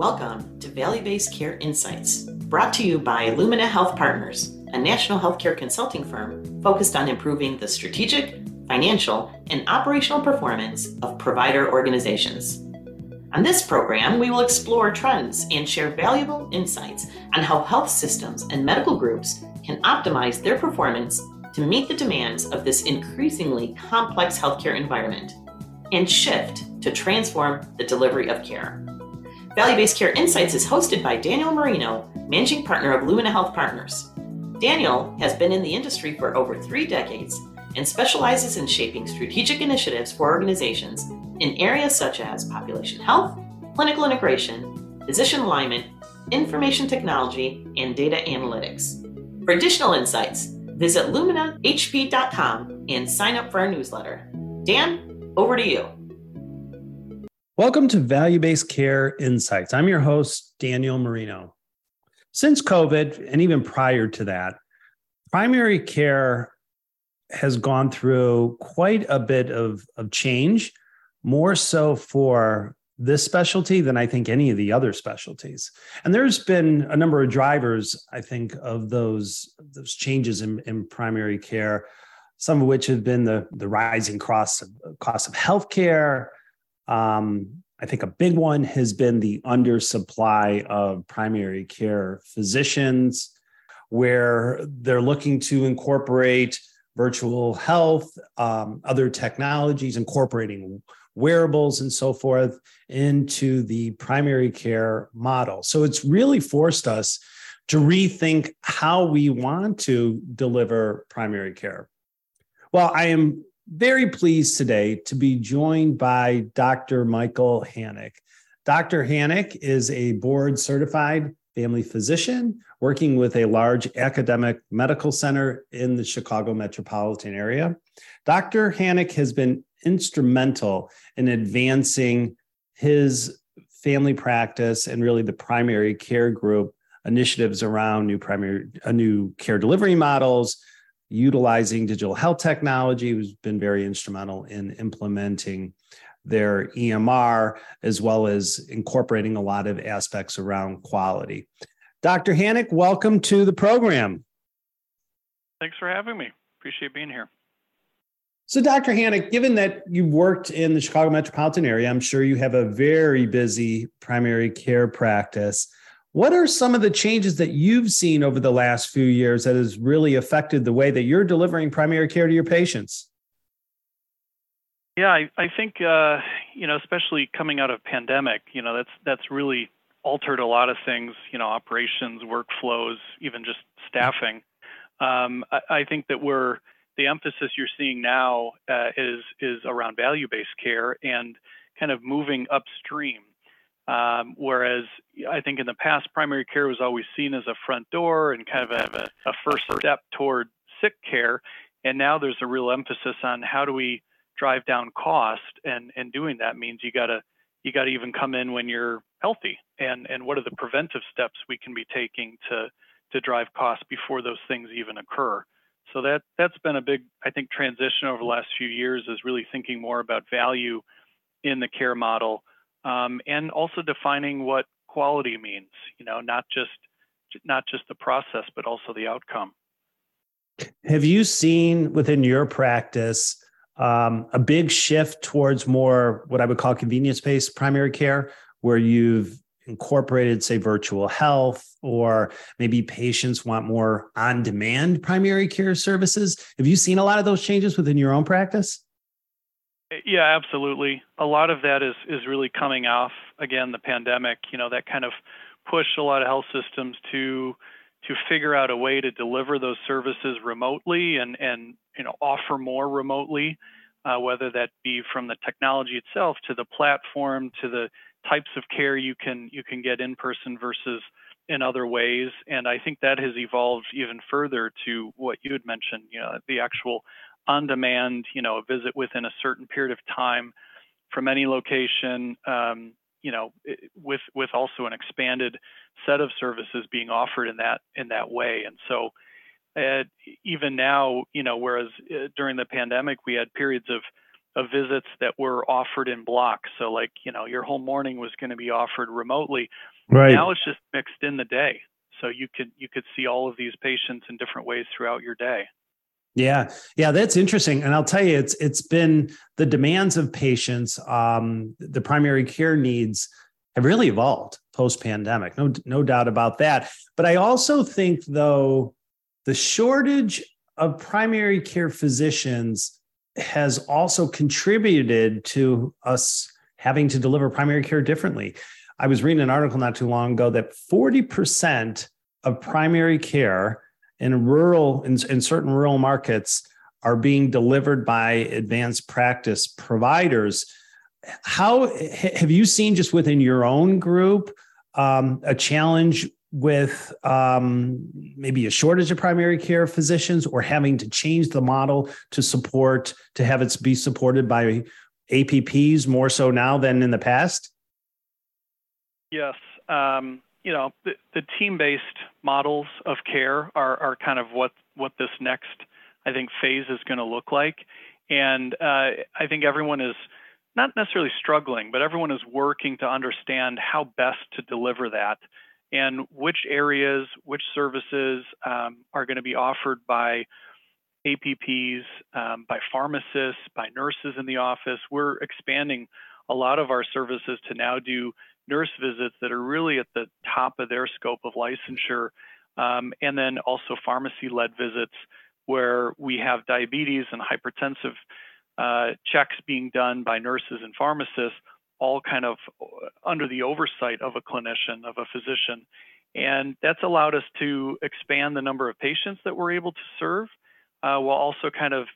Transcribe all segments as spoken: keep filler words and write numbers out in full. Welcome to Value-Based Care Insights, brought to you by Lumina Health Partners, a national healthcare consulting firm focused on improving the strategic, financial, and operational performance of provider organizations. On this program, we will explore trends and share valuable insights on how health systems and medical groups can optimize their performance to meet the demands of this increasingly complex healthcare environment and shift to transform the delivery of care. Value-Based Care Insights is hosted by Daniel Marino, Managing Partner of Lumina Health Partners. Daniel has been in the industry for over three decades and specializes in shaping strategic initiatives for organizations in areas such as population health, clinical integration, physician alignment, information technology, and data analytics. For additional insights, visit lumina h p dot com and sign up for our newsletter. Dan, over to you. Welcome to Value-Based Care Insights. I'm your host, Daniel Marino. Since COVID, and even prior to that, primary care has gone through quite a bit of, of change, more so for this specialty than I think any of the other specialties. And there's been a number of drivers, I think, of those, those changes in, in primary care, some of which have been the, the rising cost of, cost of healthcare. Um, I think a big one has been the undersupply of primary care physicians, where they're looking to incorporate virtual health, um, other technologies, incorporating wearables and so forth into the primary care model. So it's really forced us to rethink how we want to deliver primary care. Well, I am very pleased today to be joined by Doctor Michael Hanick. Doctor Hanick is a board-certified family physician working with a large academic medical center in the Chicago metropolitan area. Doctor Hanick has been instrumental in advancing his family practice and really the primary care group initiatives around new primary, uh, new care delivery models, utilizing digital health technology, who's been very instrumental in implementing their E M R, as well as incorporating a lot of aspects around quality. Doctor Hanick, welcome to the program. Thanks for having me. Appreciate being here. So, Doctor Hanick, given that you worked in the Chicago metropolitan area, I'm sure you have a very busy primary care practice. What are some of the changes that you've seen over the last few years that has really affected the way that you're delivering primary care to your patients? Yeah, I, I think, uh, you know, especially coming out of pandemic, you know, that's that's really altered a lot of things, you know, operations, workflows, even just staffing. Um, I, I think that we're the emphasis you're seeing now uh, is is around value-based care and kind of moving upstream. Um, whereas I think in the past, primary care was always seen as a front door and kind of a, a first step toward sick care. And now there's a real emphasis on how do we drive down cost, and, and doing that means you gotta you gotta even come in when you're healthy, and, and what are the preventive steps we can be taking to to drive costs before those things even occur. So that that's been a big, I think, transition over the last few years, is really thinking more about value in the care model. Um, and also defining what quality means, you know, not just not just the process, but also the outcome. Have you seen within your practice um, a big shift towards more what I would call convenience-based primary care, where you've incorporated, say, virtual health, or maybe patients want more on-demand primary care services? Have you seen a lot of those changes within your own practice? Yeah, absolutely. A lot of that is, is really coming off, again, the pandemic, you know, that kind of pushed a lot of health systems to to figure out a way to deliver those services remotely and, and you know, offer more remotely, uh, whether that be from the technology itself to the platform, to the types of care you can you can get in person versus in other ways. And I think that has evolved even further to what you had mentioned, you know, the actual on demand, you know, a visit within a certain period of time from any location, um, you know, with with also an expanded set of services being offered in that in that way. And so uh, even now, you know, whereas uh, during the pandemic, we had periods of of visits that were offered in blocks. So like, you know, your whole morning was going to be offered remotely. Right. Now it's just mixed in the day. So you could, you could see all of these patients in different ways throughout your day. Yeah. Yeah. That's interesting. And I'll tell you, it's, it's been the demands of patients, um, the primary care needs have really evolved post-pandemic. No, no doubt about that. But I also think though, the shortage of primary care physicians has also contributed to us having to deliver primary care differently. I was reading an article not too long ago that forty percent of primary care in rural, in, in certain rural markets are being delivered by advanced practice providers. How have you seen just within your own group um, a challenge with um, maybe a shortage of primary care physicians, or having to change the model to support, to have it be supported by A P Ps more so now than in the past? Yes. Um, you know, the, the team-based models of care are, are kind of what, what this next, I think, phase is going to look like. And uh, I think everyone is not necessarily struggling, but everyone is working to understand how best to deliver that, and which areas, which services um, are going to be offered by A P Ps, um, by pharmacists, by nurses in the office. We're expanding a lot of our services to now do nurse visits that are really at the top of their scope of licensure, um, and then also pharmacy-led visits where we have diabetes and hypertensive uh, checks being done by nurses and pharmacists, all kind of under the oversight of a clinician, of a physician. And that's allowed us to expand the number of patients that we're able to serve, uh, while also kind of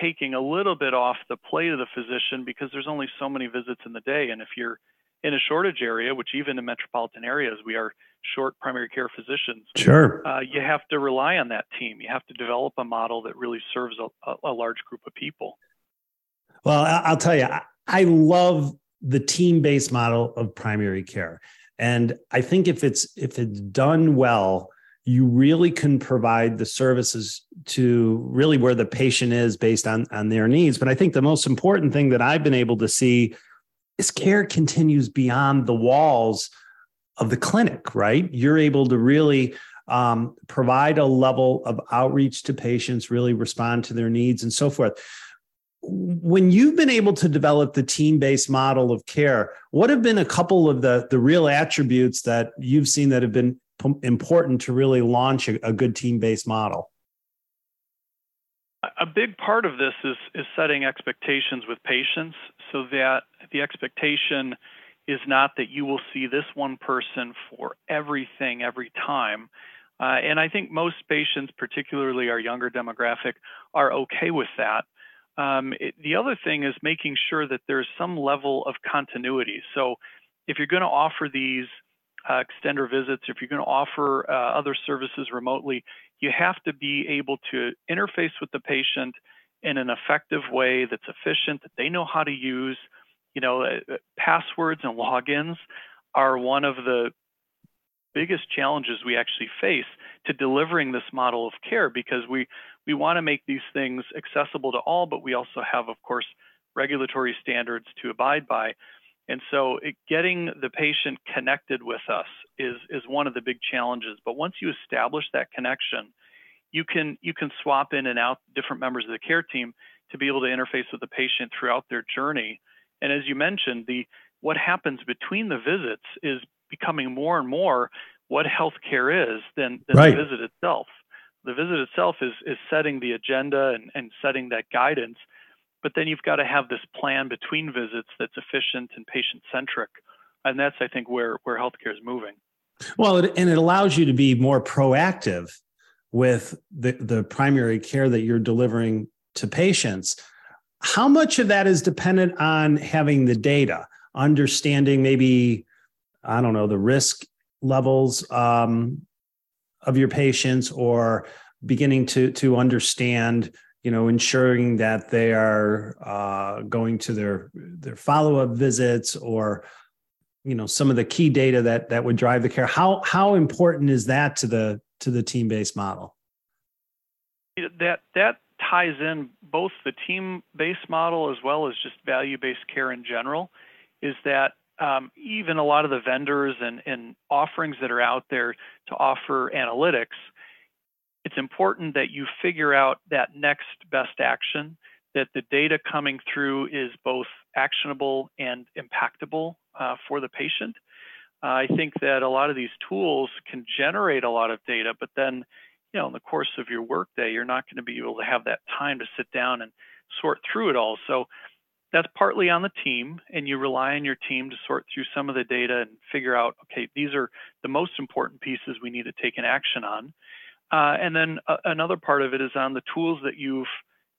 taking a little bit off the plate of the physician, because there's only so many visits in the day. And if you're in a shortage area, which even in metropolitan areas, we are short primary care physicians. Sure. Uh, you have to rely on that team. You have to develop a model that really serves a, a large group of people. Well, I'll tell you, I love the team-based model of primary care. And I think if it's if it's done well, you really can provide the services to really where the patient is based on, on their needs. But I think the most important thing that I've been able to see is care continues beyond the walls of the clinic, right? You're able to really um, provide a level of outreach to patients, really respond to their needs and so forth. When you've been able to develop the team-based model of care, what have been a couple of the, the real attributes that you've seen that have been p- important to really launch a, a good team-based model? A big part of this is, is setting expectations with patients, so that the expectation is not that you will see this one person for everything every time. Uh, and I think most patients, particularly our younger demographic, are okay with that. Um, it, the other thing is making sure that there's some level of continuity. So if you're going to offer these uh, extender visits, if you're going to offer uh, other services remotely, you have to be able to interface with the patient in an effective way that's efficient, that they know how to use. You know, uh, passwords and logins are one of the biggest challenges we actually face to delivering this model of care, because we we want to make these things accessible to all, but we also have, of course, regulatory standards to abide by. And so it, getting the patient connected with us is is one of the big challenges. But once you establish that connection, you can you can swap in and out different members of the care team to be able to interface with the patient throughout their journey. And as you mentioned, the what happens between the visits is becoming more and more what healthcare is than, than right. the visit itself. The visit itself is is setting the agenda and, and setting that guidance, but then you've got to have this plan between visits that's efficient and patient-centric, and that's, I think, where, where healthcare is moving. Well, it, and it allows you to be more proactive with the, the primary care that you're delivering to patients. How much of that is dependent on having the data, understanding maybe, I don't know, the risk levels um, of your patients, or beginning to to understand, you know, ensuring that they are uh, going to their their follow-up visits, or, you know, some of the key data that that would drive the care? How how important is that to the to the team-based model? That that ties in both the team-based model as well as just value-based care in general, is that um, even a lot of the vendors and, and offerings that are out there to offer analytics, it's important that you figure out that next best action, that the data coming through is both actionable and impactable uh, for the patient. Uh, I think that a lot of these tools can generate a lot of data, but then, you know, in the course of your workday, you're not going to be able to have that time to sit down and sort through it all. So that's partly on the team, and you rely on your team to sort through some of the data and figure out, okay, these are the most important pieces we need to take an action on. Uh, and then uh, another part of it is on the tools that you've,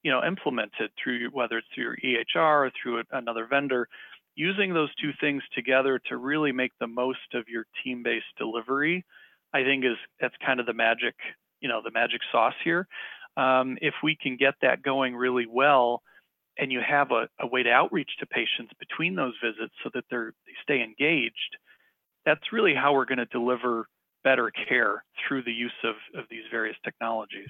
you know, implemented through your, whether it's through your E H R or through a, another vendor, using those two things together to really make the most of your team-based delivery. I think is that's kind of the magic, you know, the magic sauce here. Um, if we can get that going really well, and you have a, a way to outreach to patients between those visits so that they're, they stay engaged, that's really how we're going to deliver better care through the use of, of these various technologies.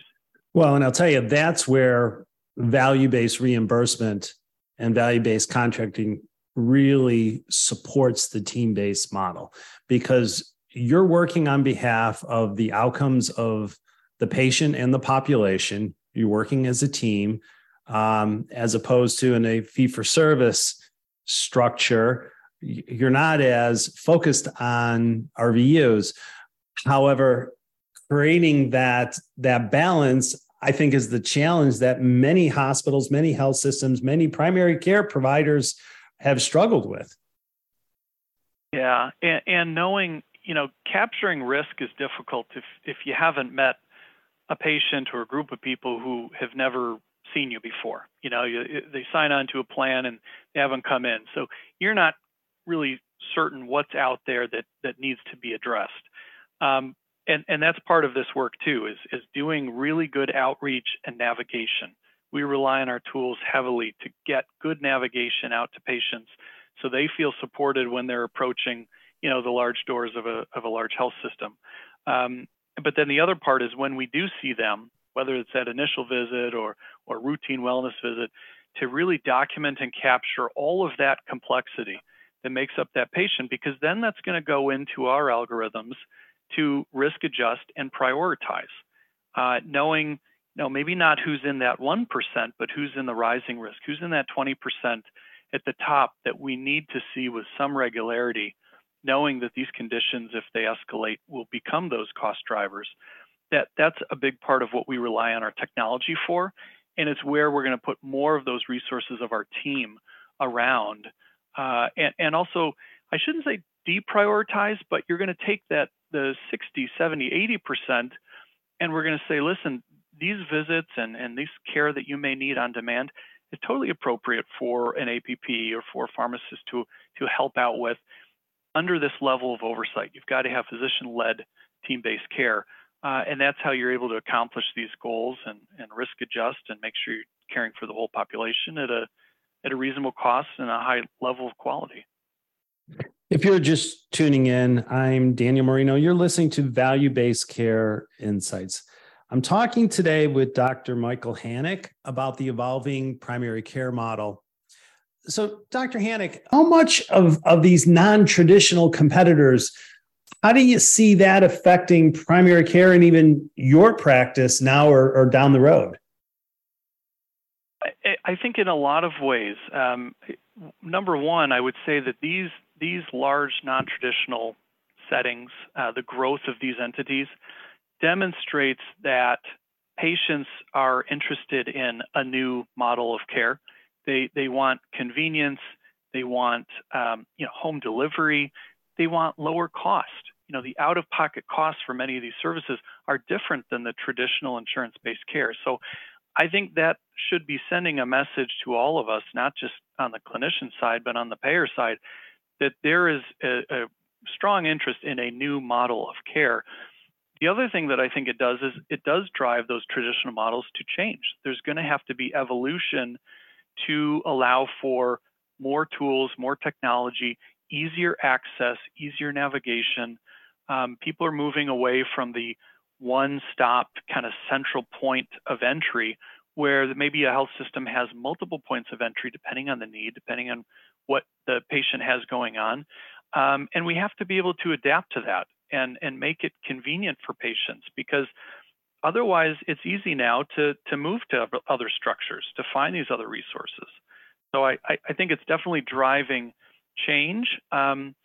Well, and I'll tell you, that's where value-based reimbursement and value-based contracting really supports the team-based model, because you're working on behalf of the outcomes of the patient and the population. You're working as a team, um, as opposed to in a fee-for-service structure. You're not as focused on R V Us. However, creating that, that balance, I think, is the challenge that many hospitals, many health systems, many primary care providers have struggled with. Yeah, and, and knowing, you know, capturing risk is difficult if, if you haven't met a patient or a group of people who have never seen you before. You know, you, they sign on to a plan and they haven't come in. So you're not really certain what's out there that, that needs to be addressed. Um, And, and that's part of this work, too, is, is doing really good outreach and navigation. We rely on our tools heavily to get good navigation out to patients so they feel supported when they're approaching, you know, the large doors of a, of a large health system. Um, but then the other part is when we do see them, whether it's that initial visit or, or routine wellness visit, to really document and capture all of that complexity that makes up that patient, because then that's going to go into our algorithms to risk adjust and prioritize, uh, knowing, you know, maybe not who's in that one percent, but who's in the rising risk, who's in that twenty percent at the top that we need to see with some regularity, knowing that these conditions, if they escalate, will become those cost drivers. That that's a big part of what we rely on our technology for, and it's where we're going to put more of those resources of our team around. Uh, and, and also, I shouldn't say deprioritize, but you're going to take that the sixty, seventy, eighty percent, and we're going to say, listen, these visits and, and this care that you may need on demand is totally appropriate for an A P P or for a pharmacist to, to help out with under this level of oversight. You've got to have physician-led team-based care, uh, and that's how you're able to accomplish these goals and, and risk adjust and make sure you're caring for the whole population at a, at a reasonable cost and a high level of quality. If you're just tuning in, I'm Daniel Marino. You're listening to Value-Based Care Insights. I'm talking today with Doctor Michael Hanick about the evolving primary care model. So, Doctor Hanick, how much of, of these non-traditional competitors, how do you see that affecting primary care and even your practice now or, or down the road? I, I think in a lot of ways. Um, number one, I would say that these These large non-traditional settings, uh, the growth of these entities, demonstrates that patients are interested in a new model of care. They they want convenience. They want um, you know home delivery. They want lower cost. You know the out-of-pocket costs for many of these services are different than the traditional insurance-based care. So I think that should be sending a message to all of us, not just on the clinician side, but on the payer side, that there is a, a strong interest in a new model of care. The other thing that I think it does is it does drive those traditional models to change. There's going to have to be evolution to allow for more tools, more technology, easier access, easier navigation. Um, people are moving away from the one-stop kind of central point of entry where maybe a health system has multiple points of entry, depending on the need, depending on what the patient has going on. Um, and we have to be able to adapt to that and, and make it convenient for patients, because otherwise it's easy now to, to move to other structures, to find these other resources. So I, I think it's definitely driving change. Um,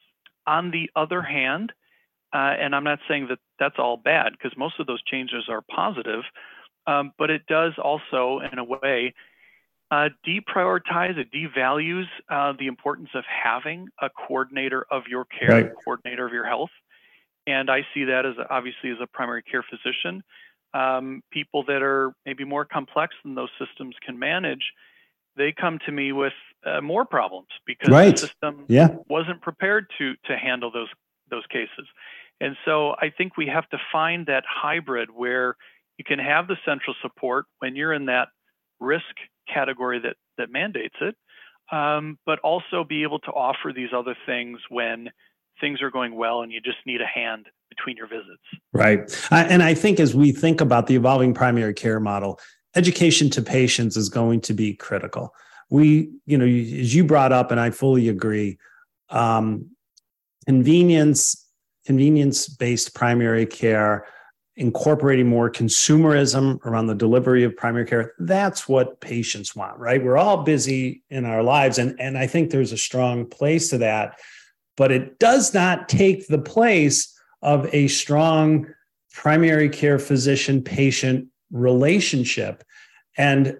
on the other hand, uh, and I'm not saying that that's all bad, because most of those changes are positive, um, but it does also, in a way, uh, deprioritize, it devalues uh, the importance of having a coordinator of your care, right. a coordinator of your health. And I see that as obviously as a primary care physician. Um, people that are maybe more complex than those systems can manage, they come to me with uh, more problems because right. the system yeah. wasn't prepared to to handle those those cases. And so I think we have to find that hybrid where you can have the central support when you're in that risk category that that mandates it, um, but also be able to offer these other things when things are going well and you just need a hand between your visits. Right. I, and I think as we think about the evolving primary care model, education to patients is going to be critical. We, you know, as you brought up, and I fully agree, um, convenience, convenience-based primary care, incorporating more consumerism around the delivery of primary care, that's what patients want, right? We're all busy in our lives, and, and I think there's a strong place to that, but it does not take the place of a strong primary care physician-patient relationship. And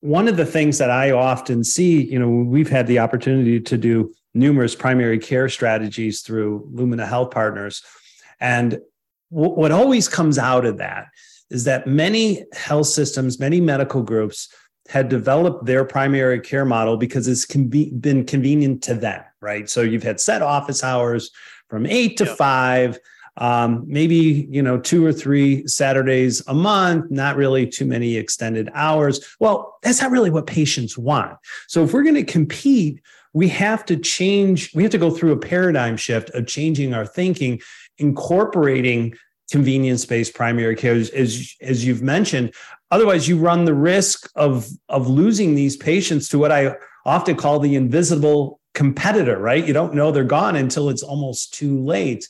one of the things that I often see, you know, we've had the opportunity to do numerous primary care strategies through Lumina Health Partners. And w- what always comes out of that is that many health systems, many medical groups had developed their primary care model because it's con- been convenient to them, right? So you've had set office hours from eight to yeah. five. Um, maybe, you know, two or three Saturdays a month, not really too many extended hours. Well, that's not really what patients want. So if we're going to compete, we have to change, we have to go through a paradigm shift of changing our thinking, incorporating convenience-based primary care, as, as you've mentioned. Otherwise, you run the risk of, of losing these patients to what I often call the invisible competitor, right? You don't know they're gone until it's almost too late.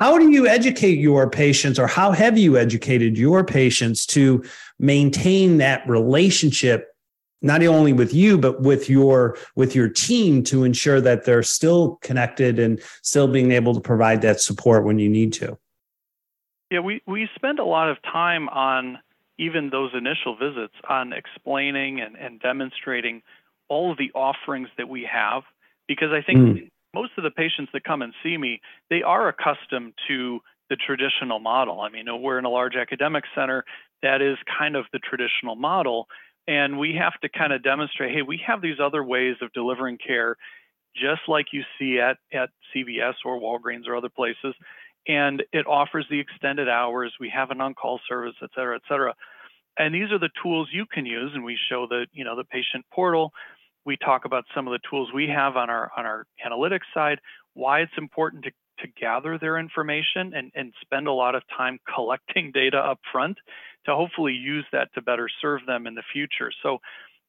How do you educate your patients, or how have you educated your patients to maintain that relationship, not only with you, but with your with your team, to ensure that they're still connected and still being able to provide that support when you need to? Yeah, we, we spend a lot of time on even those initial visits on explaining and, and demonstrating all of the offerings that we have, because I think mm. most of the patients that come and see me, they are accustomed to the traditional model. I mean, we're in a large academic center. That is kind of the traditional model. And we have to kind of demonstrate, hey, we have these other ways of delivering care, just like you see at, at C V S or Walgreens or other places. And it offers the extended hours. We have an on-call service, et cetera, et cetera. And these are the tools you can use. And we show the, you know, the patient portal. We talk about some of the tools we have on our on our analytics side, why it's important to, to gather their information and, and spend a lot of time collecting data up front to hopefully use that to better serve them in the future. So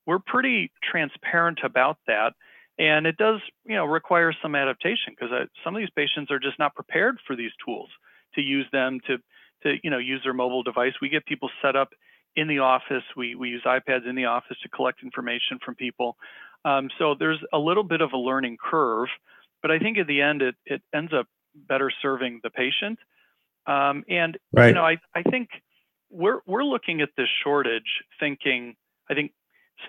we're pretty transparent about that. And it does, you know, require some adaptation, because some of these patients are just not prepared for these tools, to use them, to, to you know, use their mobile device. We get people set up in the office. We we use iPads in the office to collect information from people. Um, so there's a little bit of a learning curve, but I think at the end, it, it ends up better serving the patient. Um, and, right. you know, I, I think we're we're looking at this shortage thinking, I think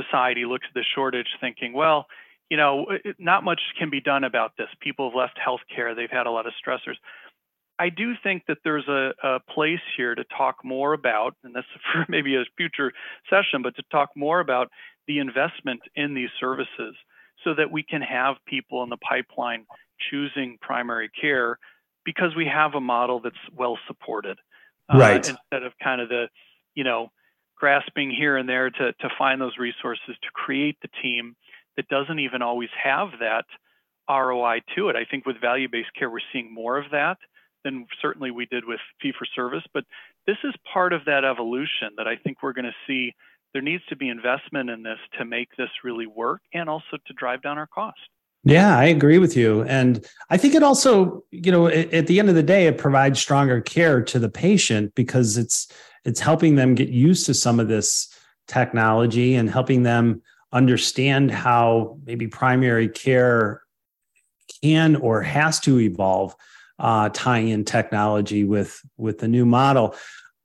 society looks at this shortage thinking, well, you know, it, not much can be done about this. People have left healthcare. They've had a lot of stressors. I do think that there's a, a place here to talk more about, and that's for maybe a future session, but to talk more about the investment in these services so that we can have people in the pipeline choosing primary care because we have a model that's well supported. Right. Uh, instead of kind of the, you know, grasping here and there to, to find those resources to create the team that doesn't even always have that R O I to it. I think with value-based care, we're seeing more of that than certainly we did with fee-for-service. But this is part of that evolution that I think we're going to see there needs to be investment in this to make this really work and also to drive down our cost. Yeah, I agree with you. And I think it also, you know, at the end of the day, it provides stronger care to the patient because it's it's helping them get used to some of this technology and helping them understand how maybe primary care can or has to evolve, uh, tying in technology with, with the new model.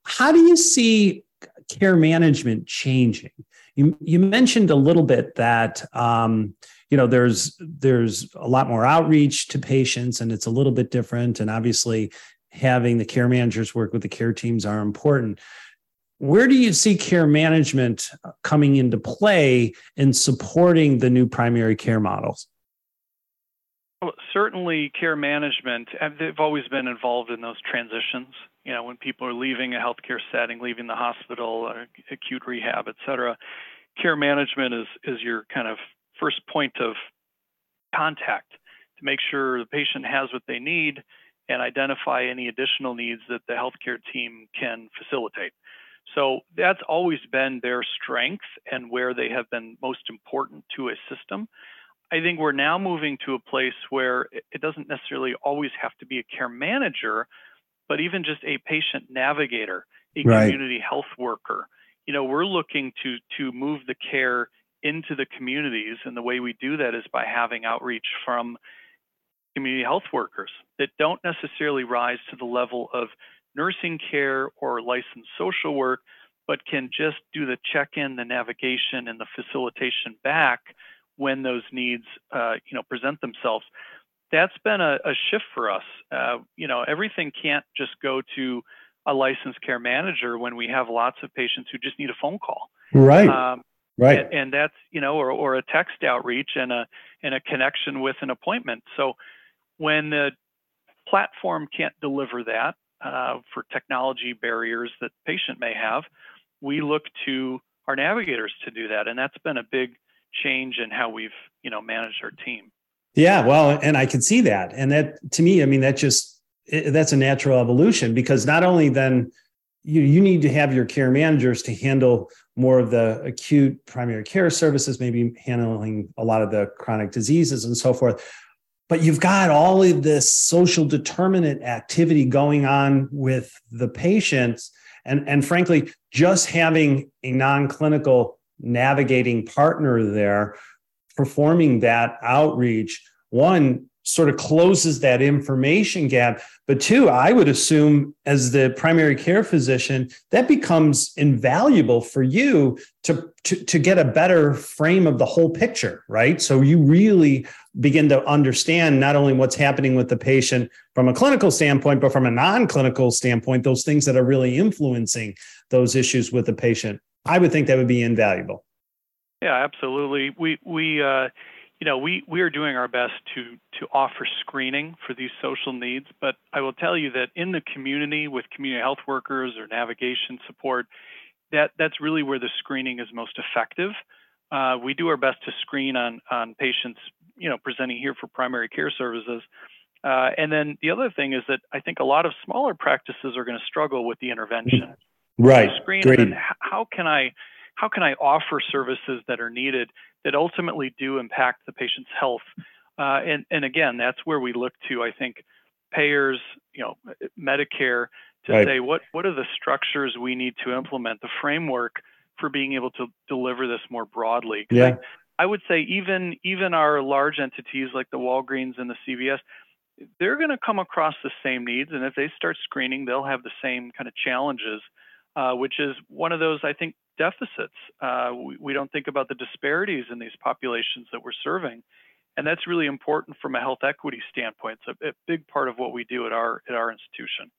How do you see care management changing? You, you mentioned a little bit that, um, you know, there's there's a lot more outreach to patients and it's a little bit different. And obviously having the care managers work with the care teams are important. Where do you see care management coming into play in supporting the new primary care models? Well, certainly care management, they've always been involved in those transitions. You know, when people are leaving a healthcare setting, leaving the hospital, or acute rehab, et cetera, care management is is your kind of first point of contact to make sure the patient has what they need and identify any additional needs that the healthcare team can facilitate. So that's always been their strength and where they have been most important to a system. I think we're now moving to a place where it doesn't necessarily always have to be a care manager, but even just a patient navigator, a right. community health worker. You know, we're looking to to move the care into the communities, and the way we do that is by having outreach from community health workers that don't necessarily rise to the level of nursing care or licensed social work, but can just do the check-in, the navigation, and the facilitation back when those needs, uh, you know, present themselves. That's been a, a shift for us. Uh, you know, everything can't just go to a licensed care manager when we have lots of patients who just need a phone call. Right. Um, right. And, and that's, you know, or, or a text outreach and a, and a connection with an appointment. So when the platform can't deliver that, Uh, for technology barriers that the patient may have, we look to our navigators to do that. And that's been a big change in how we've, you know, managed our team. Yeah, well, and I can see that. And that, to me, I mean, that just, that's a natural evolution, because not only then you, you need to have your care managers to handle more of the acute primary care services, maybe handling a lot of the chronic diseases and so forth, but you've got all of this social determinant activity going on with the patients. And, and frankly, just having a non-clinical navigating partner there performing that outreach, one, sort of closes that information gap. But two, I would assume as the primary care physician, that becomes invaluable for you to, to, to get a better frame of the whole picture, right? So you really begin to understand not only what's happening with the patient from a clinical standpoint, but from a non-clinical standpoint, those things that are really influencing those issues with the patient. I would think that would be invaluable. Yeah, absolutely. We, we, uh, you know, we, we are doing our best to, to offer screening for these social needs, but I will tell you that in the community with community health workers or navigation support, that that's really where the screening is most effective. Uh, we do our best to screen on, on patients, you know, presenting here for primary care services. Uh, and then the other thing is that I think a lot of smaller practices are going to struggle with the intervention. Right. So screen, and how can I, how can I offer services that are needed that ultimately do impact the patient's health? Uh, and, and again, that's where we look to, I think, payers, you know, Medicare to right. say, what, what are the structures we need to implement, the framework for being able to deliver this more broadly? Yeah. I, I would say even, even our large entities like the Walgreens and the C V S, they're going to come across the same needs. And if they start screening, they'll have the same kind of challenges, uh, which is one of those, I think, deficits. Uh, we, we don't think about the disparities in these populations that we're serving. And that's really important from a health equity standpoint. It's a, a big part of what we do at our at our institution.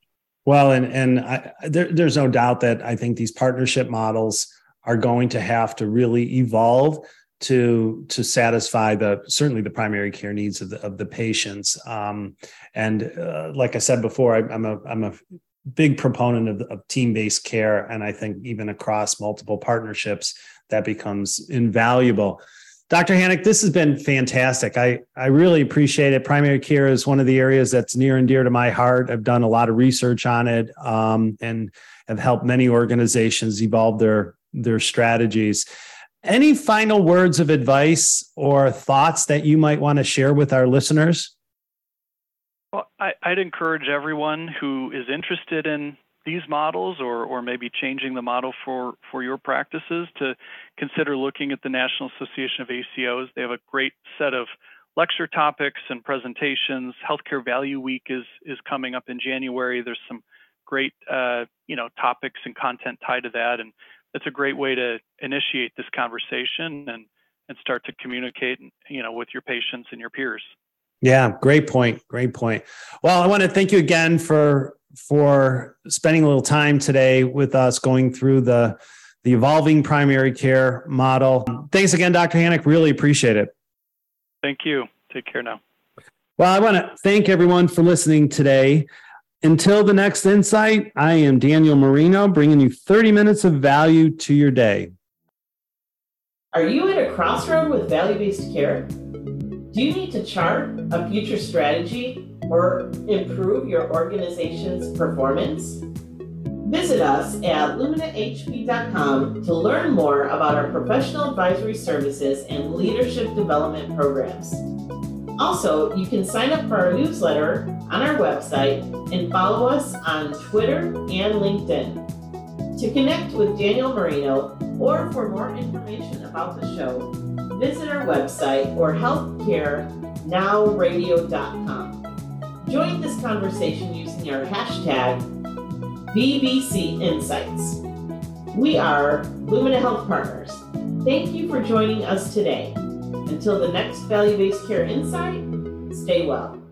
Well, and, and I, there, there's no doubt that I think these partnership models are going to have to really evolve to to satisfy the certainly the primary care needs of the of the patients. Um, and uh, like I said before, I, I'm a I'm a big proponent of, of team-based care, and I think even across multiple partnerships, that becomes invaluable. Doctor Hanick, this has been fantastic. I, I really appreciate it. Primary care is one of the areas that's near and dear to my heart. I've done a lot of research on it, um, and have helped many organizations evolve their their strategies. Any final words of advice or thoughts that you might want to share with our listeners? Well, I, I'd encourage everyone who is interested in these models or or maybe changing the model for, for your practices to consider looking at the National Association of A C Os. They have a great set of lecture topics and presentations. Healthcare Value Week is is coming up in January. There's some great uh, you know topics and content tied to that, and that's a great way to initiate this conversation and and start to communicate you know with your patients and your peers. Yeah, great point. Great point. Well, I want to thank you again for for spending a little time today with us, going through the the evolving primary care model. Thanks again, Doctor Hanick. Really appreciate it. Thank you. Take care now. Well, I want to thank everyone for listening today. Until the next insight, I am Daniel Marino, bringing you thirty minutes of value to your day. Are you at a crossroad with value-based care? Do you need to chart a future strategy or improve your organization's performance? Visit us at lumina h p dot com to learn more about our professional advisory services and leadership development programs. Also, you can sign up for our newsletter on our website and follow us on Twitter and LinkedIn. To connect with Daniel Marino or for more information about the show, visit our website or healthcare now radio dot com. Join this conversation using our hashtag V B C Insights. We are Lumina Health Partners. Thank you for joining us today. Until the next value-based care insight, stay well.